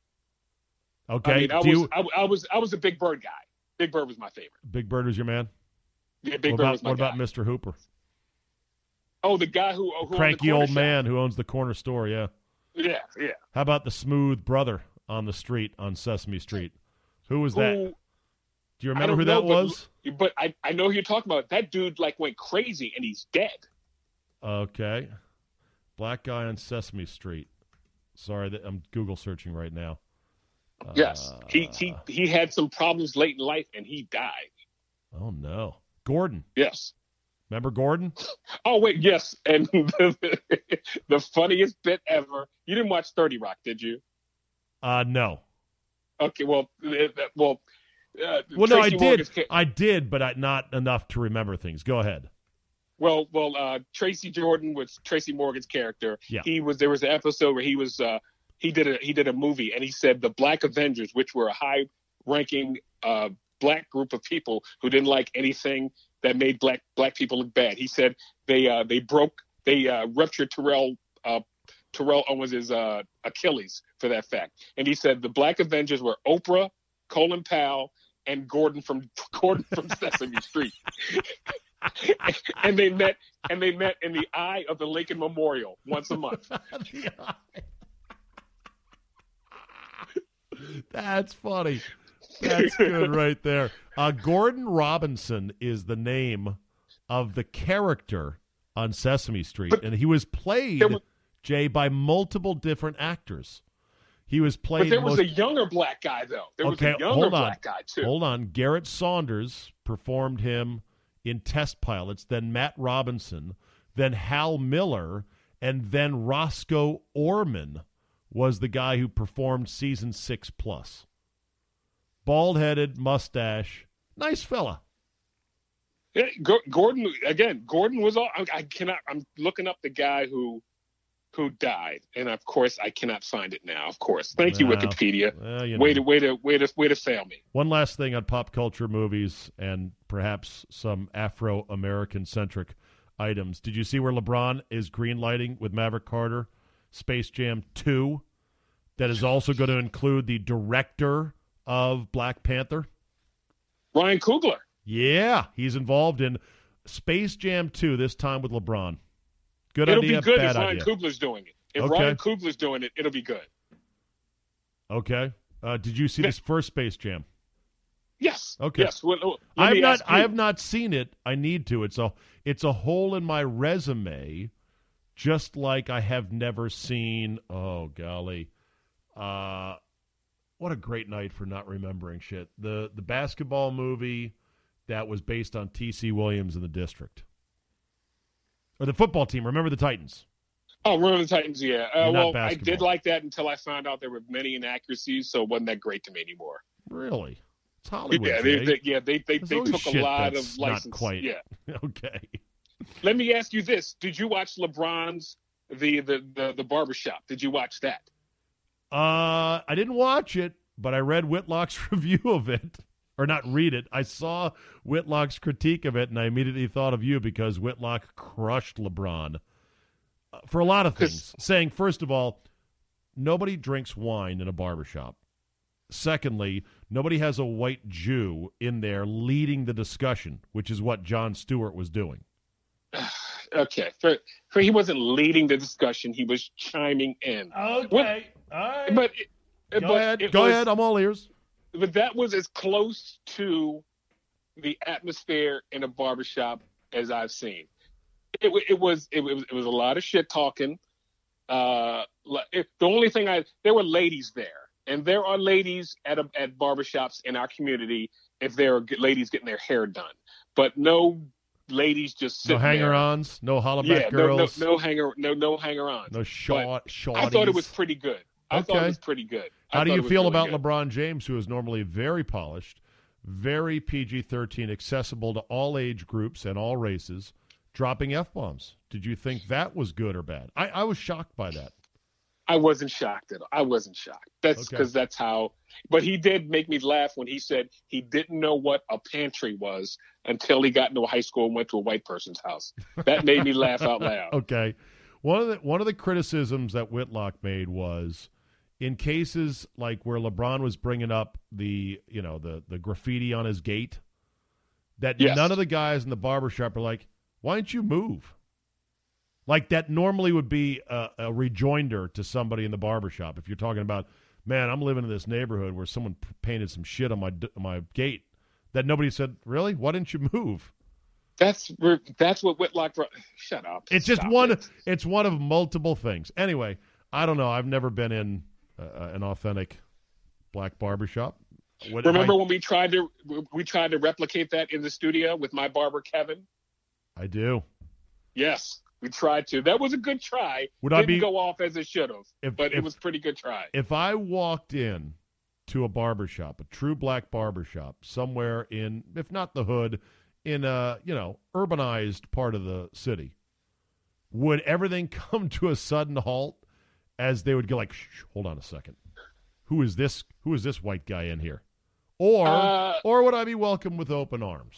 okay. I mean, I was a Big Bird guy. Big Bird was my favorite. Big Bird was your man? Yeah, Big Bird was my guy. What about Mr. Hooper? Oh, the guy who cranky old man who owns the corner store, yeah. Yeah, yeah. How about the smooth brother on the street on Sesame Street? Who was that? Do you remember who that was? But I know who you're talking about. That dude went crazy and he's dead. Okay. Black guy on Sesame Street. Sorry, I'm Google searching right now. Yes, he had some problems late in life, and he died. Oh, no. Gordon. Yes. Remember Gordon? Oh, wait, yes. And the funniest bit ever. You didn't watch 30 Rock, did you? No. Okay, well. No, I did. I did, but not enough to remember things. Go ahead. Well, Tracy Jordan was Tracy Morgan's character. Yeah. There was an episode where he did a movie and he said the Black Avengers, which were a high-ranking black group of people who didn't like anything that made black people look bad. He said they ruptured Terrell Owens' Achilles for that fact. And he said the Black Avengers were Oprah, Colin Powell, and Gordon from Sesame Street. and they met in the eye of the Lincoln Memorial once a month. That's funny. That's good right there. Gordon Robinson is the name of the character on Sesame Street, and he was played, Jay, by multiple different actors. He was played. But there was a younger black guy, though. Hold on. Garrett Saunders performed him in Test Pilots, then Matt Robinson, then Hal Miller, and then Roscoe Orman was the guy who performed season 6+. Bald-headed, mustache, nice fella. Yeah, Gordon was all. I'm looking up the guy who died, and of course I cannot find it now. Of course, thank you, Wikipedia. Way to fail me. One last thing on pop culture, movies, and perhaps some Afro-American centric items. Did you see where LeBron is greenlighting with Maverick Carter Space Jam 2? That is also going to include the director of Black Panther, Ryan Coogler. Yeah, he's involved in Space Jam 2 this time with LeBron. Good it'll idea, be good if Ryan idea. Coogler's doing it. If okay. Ryan Coogler's doing it, it'll be good. Okay. Did you see this first Space Jam? Yes. Okay. Yes. Well, I have not seen it. I need to. It's a hole in my resume, just like I have never seen. Oh golly, what a great night for not remembering shit. The basketball movie that was based on T.C. Williams in The District. Or the football team, Remember the Titans. Oh, Remember the Titans, yeah. Well, basketball. I did like that until I found out there were many inaccuracies, so it wasn't that great to me anymore. Really? It's Hollywood. Yeah, they took a lot of license. Not quite. Yeah. Okay. Let me ask you this. Did you watch LeBron's the Barbershop? Did you watch that? I didn't watch it, but I read Whitlock's review of it. Or not read it. I saw Whitlock's critique of it, and I immediately thought of you because Whitlock crushed LeBron for a lot of things, saying, first of all, nobody drinks wine in a barbershop. Secondly, nobody has a white Jew in there leading the discussion, which is what Jon Stewart was doing. Okay. He wasn't leading the discussion. He was chiming in. Okay. All right. Go ahead. I'm all ears. But that was as close to the atmosphere in a barbershop as I've seen. it was a lot of shit talking. The only thing there were ladies there, and there are ladies at barbershops in our community. If there are ladies getting their hair done, but no ladies just sitting. No hanger-ons, no hollaback girls. No hanger-ons. No shawties. I thought it was pretty good. How do you feel about LeBron James, who is normally very polished, very PG-13, accessible to all age groups and all races, dropping F-bombs? Did you think that was good or bad? I was shocked by that. I wasn't shocked at all. That's because that's how. But he did make me laugh when he said he didn't know what a pantry was until he got into high school and went to a white person's house. That made me laugh out loud. Okay. One of the criticisms that Whitlock made was, in cases like where LeBron was bringing up the graffiti on his gate, that none of the guys in the barbershop are like, why don't you move? Like, that normally would be a rejoinder to somebody in the barbershop. If you're talking about, man, I'm living in this neighborhood where someone painted some shit on my gate, that nobody said, really? Why didn't you move? That's what Whitlock brought. Shut up. It's one of multiple things. Anyway, I don't know. I've never been in an authentic black barbershop. Remember when we tried to replicate that in the studio with my barber, Kevin? I do. Yes. We tried to. That was a good try. Didn't go off as it should have, but it was a pretty good try. If I walked in to a barbershop, a true black barbershop, somewhere in, if not the hood, in a, urbanized part of the city, would everything come to a sudden halt as they would go like, shh, hold on a second. Who is this white guy in here? Or would I be welcomed with open arms?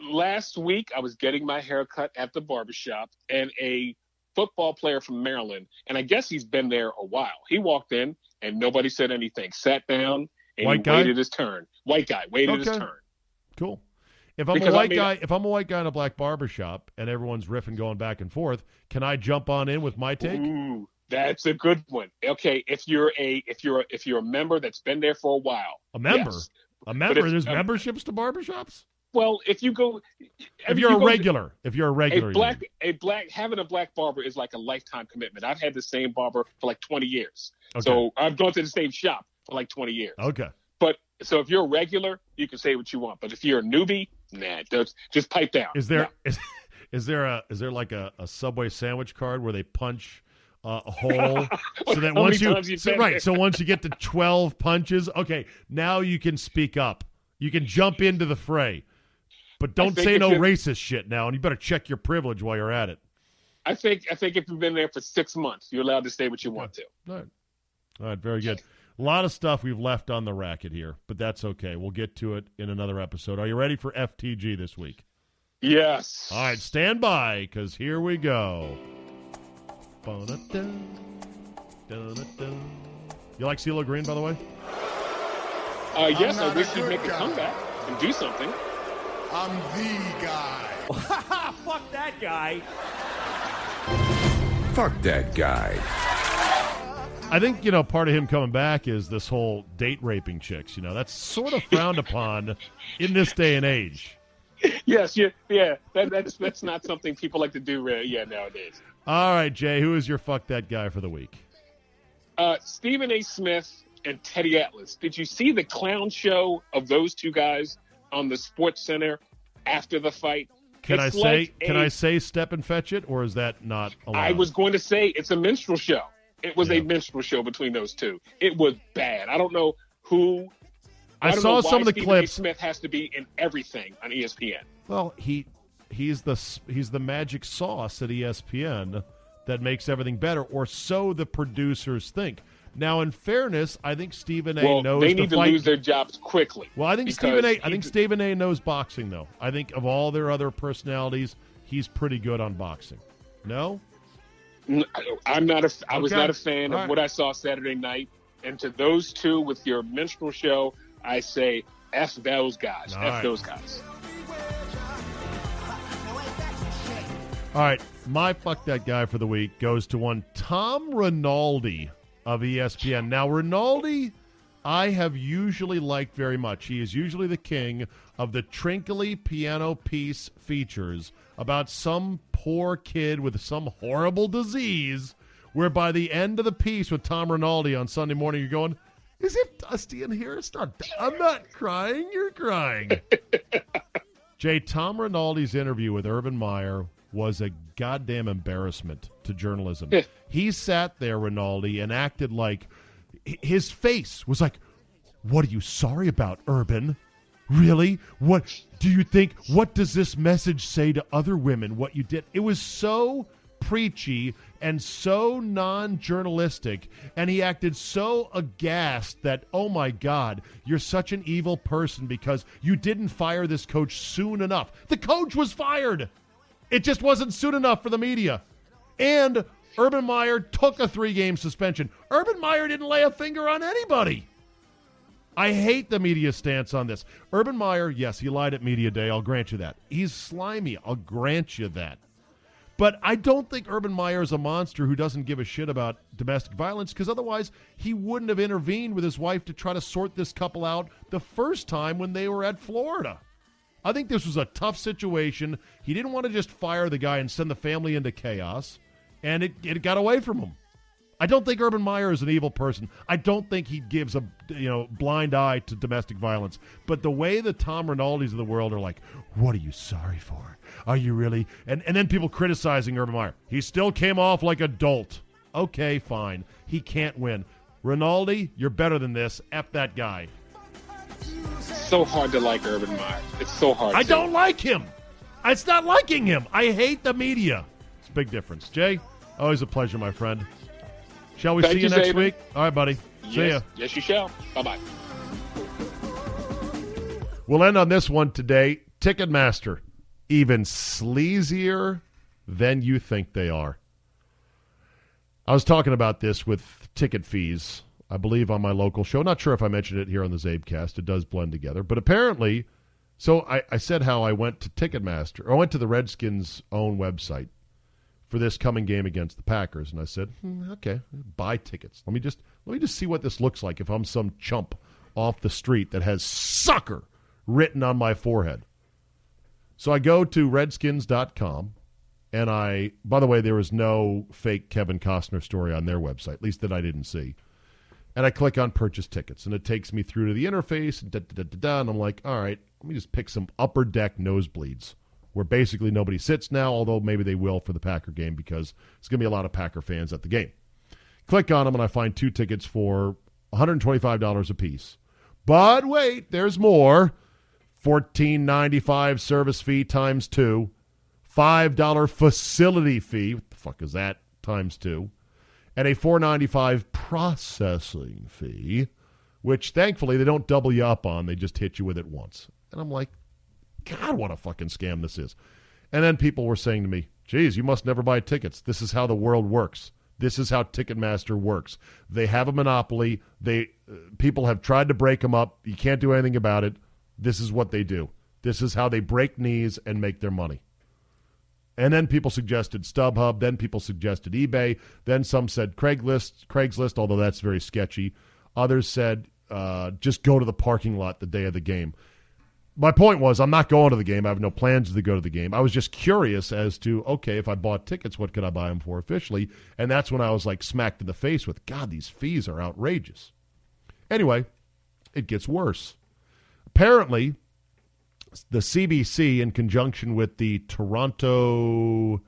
Last week, I was getting my haircut at the barbershop, and a football player from Maryland, and I guess he's been there a while. He walked in, and nobody said anything. Sat down, and waited his turn. White guy waited his turn. Cool. If I'm a white guy in a black barbershop, and everyone's riffing, going back and forth, can I jump on in with my take? Ooh, that's a good one. Okay, if you're a member that's been there for a while, there's memberships to barbershops. Well, if you're a regular, having a black barber is like a lifetime commitment. I've had the same barber for like 20 years. Okay. So I've gone to the same shop for like 20 years. Okay. But so if you're a regular, you can say what you want. But if you're a newbie, just pipe down. Is there like a Subway sandwich card where they punch a hole so that once you get to 12 punches, okay, now you can speak up. You can jump into the fray. But don't say no racist shit now, and you better check your privilege while you're at it. I think if you've been there for 6 months, you're allowed to say what you want to. All right, very good. A lot of stuff we've left on the racket here, but that's okay. We'll get to it in another episode. Are you ready for FTG this week? Yes. All right, stand by, because here we go. You like CeeLo Green, by the way? Yes, I wish you'd make a comeback and do something. I'm the guy. Fuck that guy. Fuck that guy. I think, part of him coming back is this whole date raping chicks. That's sort of frowned upon in this day and age. Yes, yeah. That's not something people like to do nowadays. All right, Jay, who is your fuck that guy for the week? Stephen A. Smith and Teddy Atlas. Did you see the clown show of those two guys on the Sports Center after the fight? Can I say step and fetch it, or is that not allowed? I was going to say it's a minstrel show. It was a minstrel show between those two. It was bad. I don't know who. I saw some of the clips. Stephen A. Smith has to be in everything on ESPN. Well, he's the magic sauce at ESPN that makes everything better, or so the producers think. Now, in fairness, I think Stephen A. knows the fight. They need to lose their jobs quickly. Well, I think Stephen A. knows boxing, though. I think of all their other personalities, he's pretty good on boxing. No? I was not a fan of what I saw Saturday night. And to those two with your minstrel show, I say, F those guys. All right. My fuck that guy for the week goes to one Tom Rinaldi of ESPN. Now, Rinaldi I have usually liked very much. He is usually the king of the trinkly piano piece features about some poor kid with some horrible disease, where by the end of the piece with Tom Rinaldi on Sunday morning, you're going, is it dusty in here? I'm not crying. You're crying. Jay, Tom Rinaldi's interview with Urban Meyer was a goddamn embarrassment to journalism. He sat there, Rinaldi, and acted like his face was like, what are you sorry about, Urban? Really? What do you think? What does this message say to other women, what you did? It was so preachy and so non-journalistic, and he acted so aghast that, oh my God, you're such an evil person because you didn't fire this coach soon enough. The coach was fired. It just wasn't soon enough for the media. And Urban Meyer took a 3-game suspension. Urban Meyer didn't lay a finger on anybody. I hate the media stance on this. Urban Meyer, yes, he lied at Media Day. I'll grant you that. He's slimy. I'll grant you that. But I don't think Urban Meyer is a monster who doesn't give a shit about domestic violence, because otherwise he wouldn't have intervened with his wife to try to sort this couple out the first time when they were at Florida. I think this was a tough situation. He didn't want to just fire the guy and send the family into chaos, and it got away from him. I don't think Urban Meyer is an evil person. I don't think he gives a blind eye to domestic violence. But the way the Tom Rinaldis of the world are like, what are you sorry for? Are you really? And then people criticizing Urban Meyer. He still came off like a dolt. Okay, fine. He can't win. Rinaldi, you're better than this. F that guy. So hard to like Urban Meyer. It's so hard. I don't like him. It's not liking him. I hate the media. It's a big difference. Jay, always a pleasure, my friend. Shall we see you next week? All right, buddy. Yes. See ya. Yes, you shall. Bye-bye. We'll end on this one today. Ticketmaster, even sleazier than you think they are. I was talking about this with ticket fees, I believe, on my local show. Not sure if I mentioned it here on the Zabecast. It does blend together. But apparently, so I said how I went to Ticketmaster, or I went to the Redskins' own website for this coming game against the Packers. And I said, okay, buy tickets. Let me just see what this looks like if I'm some chump off the street that has sucker written on my forehead. So I go to Redskins.com, and by the way, there was no fake Kevin Costner story on their website, at least that I didn't see. And I click on purchase tickets, and it takes me through to the interface, and I'm like, all right, let me just pick some upper deck nosebleeds, where basically nobody sits now, although maybe they will for the Packer game because there's going to be a lot of Packer fans at the game. Click on them, and I find 2 tickets for $125 apiece. But wait, there's more. $14.95 service fee times 2. $5 facility fee. What the fuck is that? Times 2. And a $4.95 processing fee, which thankfully they don't double you up on. They just hit you with it once. And I'm like, God, what a fucking scam this is. And then people were saying to me, geez, you must never buy tickets. This is how the world works. This is how Ticketmaster works. They have a monopoly. People have tried to break them up. You can't do anything about it. This is what they do. This is how they break knees and make their money. And then people suggested StubHub. Then people suggested eBay. Then some said Craigslist, although that's very sketchy. Others said just go to the parking lot the day of the game. My point was, I'm not going to the game. I have no plans to go to the game. I was just curious as to, okay, if I bought tickets, what could I buy them for officially? And that's when I was like smacked in the face with, God, these fees are outrageous. Anyway, it gets worse. Apparently, the CBC, in conjunction with the Toronto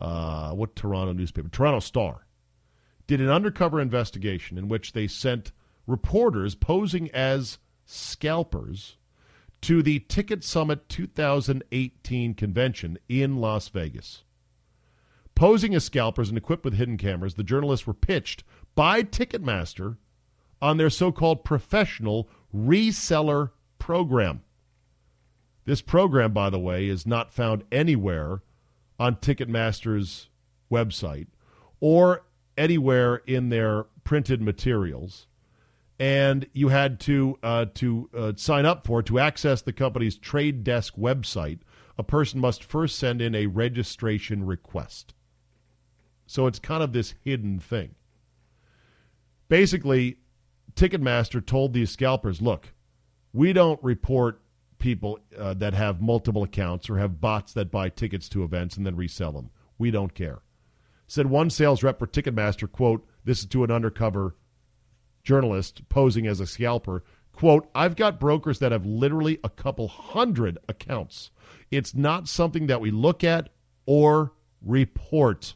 Star, did an undercover investigation in which they sent reporters posing as scalpers to the Ticket Summit 2018 convention in Las Vegas. Posing as scalpers and equipped with hidden cameras, the journalists were pitched by Ticketmaster on their so-called professional reseller program. This program, by the way, is not found anywhere on Ticketmaster's website or anywhere in their printed materials. And you had to sign up for it. To access the company's trade desk website, a person must first send in a registration request. So it's kind of this hidden thing. Basically, Ticketmaster told these scalpers, look, we don't report people that have multiple accounts or have bots that buy tickets to events and then resell them. We don't care. Said one sales rep for Ticketmaster, quote, this is to an undercover journalist posing as a scalper, quote, I've got brokers that have literally a couple hundred accounts. It's not something that we look at or report.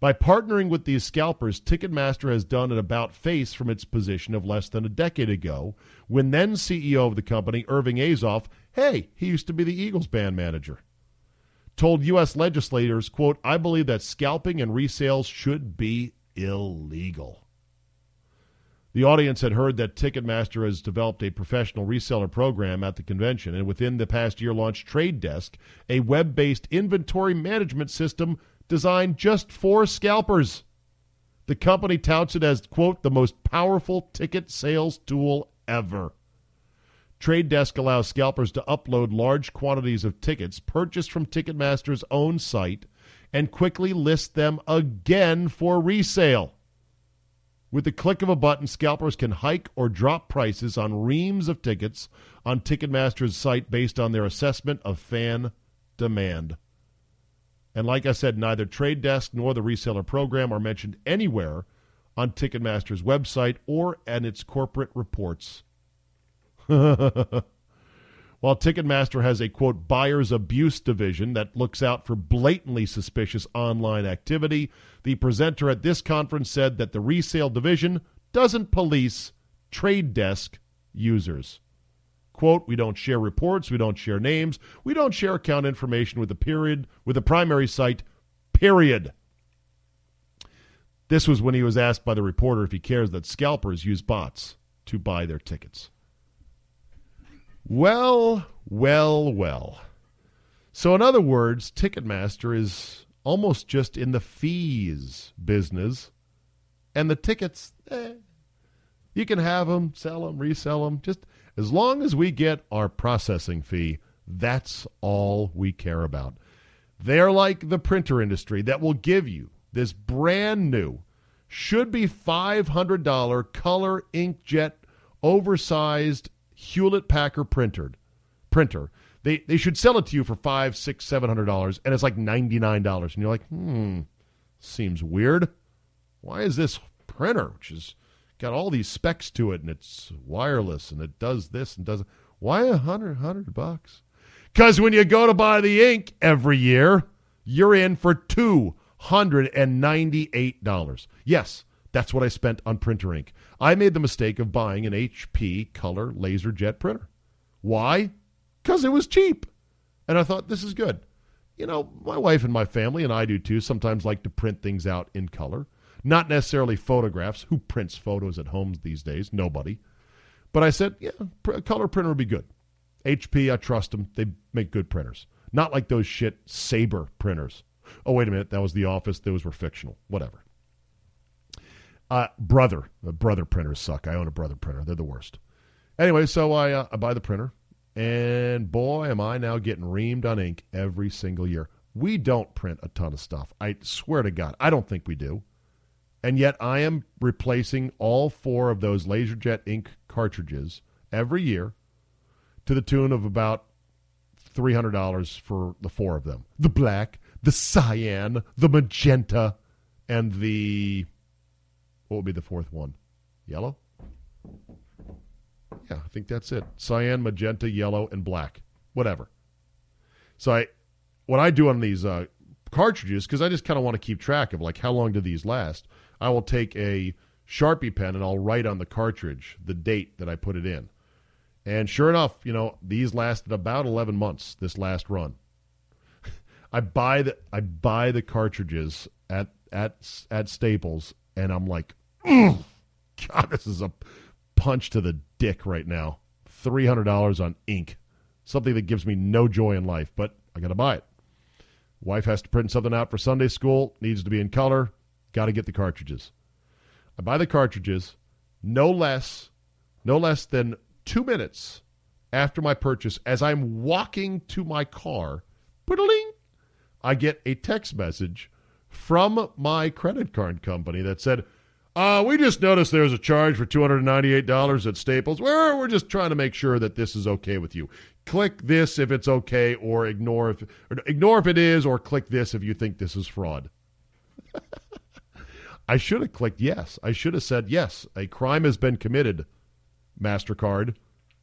By partnering with these scalpers, Ticketmaster has done an about-face from its position of less than a decade ago when then-CEO of the company, Irving Azoff, hey, he used to be the Eagles band manager, told U.S. legislators, quote, I believe that scalping and resales should be illegal. The audience had heard that Ticketmaster has developed a professional reseller program at the convention and within the past year launched Trade Desk, a web-based inventory management system designed just for scalpers. The company touts it as, quote, the most powerful ticket sales tool ever. Trade Desk allows scalpers to upload large quantities of tickets purchased from Ticketmaster's own site and quickly list them again for resale. With the click of a button, scalpers can hike or drop prices on reams of tickets on Ticketmaster's site based on their assessment of fan demand. And like I said, neither Trade Desk nor the reseller program are mentioned anywhere on Ticketmaster's website or in its corporate reports. While Ticketmaster has a, quote, buyer's abuse division that looks out for blatantly suspicious online activity, the presenter at this conference said that the resale division doesn't police Trade Desk users. Quote, we don't share reports, we don't share names, we don't share account information with the primary site, period. This was when he was asked by the reporter if he cares that scalpers use bots to buy their tickets. Well, well, well. So in other words, Ticketmaster is almost just in the fees business, and the tickets, you can have them, sell them, resell them, just as long as we get our processing fee, that's all we care about. They're like the printer industry that will give you this brand new, should be $500 color inkjet oversized Hewlett-Packard printer. They should sell it to you for $500, $600, $700, and it's like $99. And you're like, seems weird. Why is this printer, which is got all these specs to it, and it's wireless, and it does this and does that. Why $100? Because when you go to buy the ink every year, you're in for $298. Yes, that's what I spent on printer ink. I made the mistake of buying an HP color laser jet printer. Why? Because it was cheap. And I thought, this is good. You know, my wife and my family, and I do too, sometimes like to print things out in color. Not necessarily photographs. Who prints photos at homes these days? Nobody. But I said, yeah, a color printer would be good. HP, I trust them. They make good printers. Not like those shit Sabre printers. Oh, wait a minute. That was The Office. Those were fictional. Whatever. Brother printers suck. I own a Brother printer. They're the worst. Anyway, so I buy the printer. And boy, am I now getting reamed on ink every single year. We don't print a ton of stuff. I swear to God, I don't think we do. And yet I am replacing all four of those LaserJet ink cartridges every year to the tune of about $300 for the four of them. The black, the cyan, the magenta, and the, what would be the fourth one? Yellow? Yeah, I think that's it. Cyan, magenta, yellow, and black. Whatever. So what I do on these cartridges, because I just kind of want to keep track of like how long do these last, I will take a Sharpie pen and I'll write on the cartridge the date that I put it in. And sure enough, you know, these lasted about 11 months, this last run. I buy the cartridges at Staples, and I'm like, God, this is a punch to the dick right now. $300 on ink. Something that gives me no joy in life, but I got to buy it. Wife has to print something out for Sunday school, needs to be in color. Got to get the cartridges. I buy the cartridges no less than 2 minutes after my purchase. As I'm walking to my car, I get a text message from my credit card company that said, We just noticed there's a charge for $298 at Staples. We're just trying to make sure that this is okay with you. Click this if it's okay, or ignore if it is, or click this if you think this is fraud. I should have clicked yes. I should have said yes. A crime has been committed, MasterCard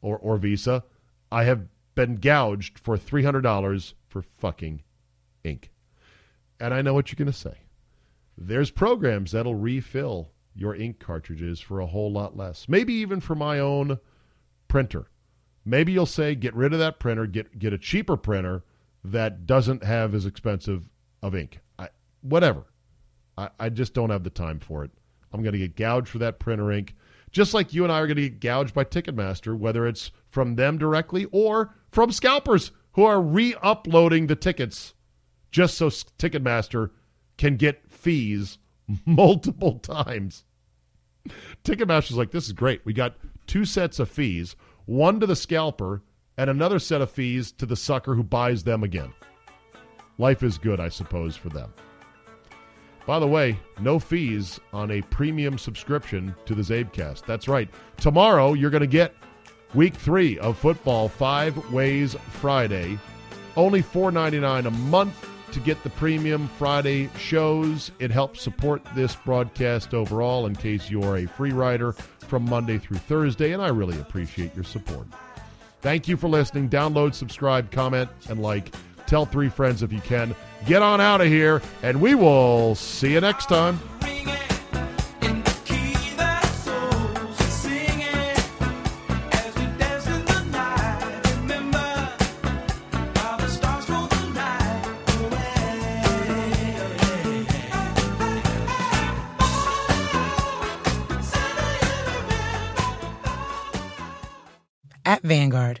or Visa. I have been gouged for $300 for fucking ink. And I know what you're going to say. There's programs that'll refill your ink cartridges for a whole lot less. Maybe even for my own printer. Maybe you'll say, get rid of that printer, get a cheaper printer that doesn't have as expensive of ink. Whatever. I just don't have the time for it. I'm going to get gouged for that printer ink, just like you and I are going to get gouged by Ticketmaster, whether it's from them directly or from scalpers who are re-uploading the tickets just so Ticketmaster can get fees multiple times. Ticketmaster's like, this is great. We got two sets of fees, one to the scalper and another set of fees to the sucker who buys them again. Life is good, I suppose, for them. By the way, no fees on a premium subscription to the Zabecast. That's right. Tomorrow, you're going to get Week 3 of Football 5 Ways Friday. Only $4.99 a month to get the premium Friday shows. It helps support this broadcast overall in case you are a free rider from Monday through Thursday, and I really appreciate your support. Thank you for listening. Download, subscribe, comment, and like. Tell 3 friends if you can. Get on out of here, and we will see you next time. At Vanguard,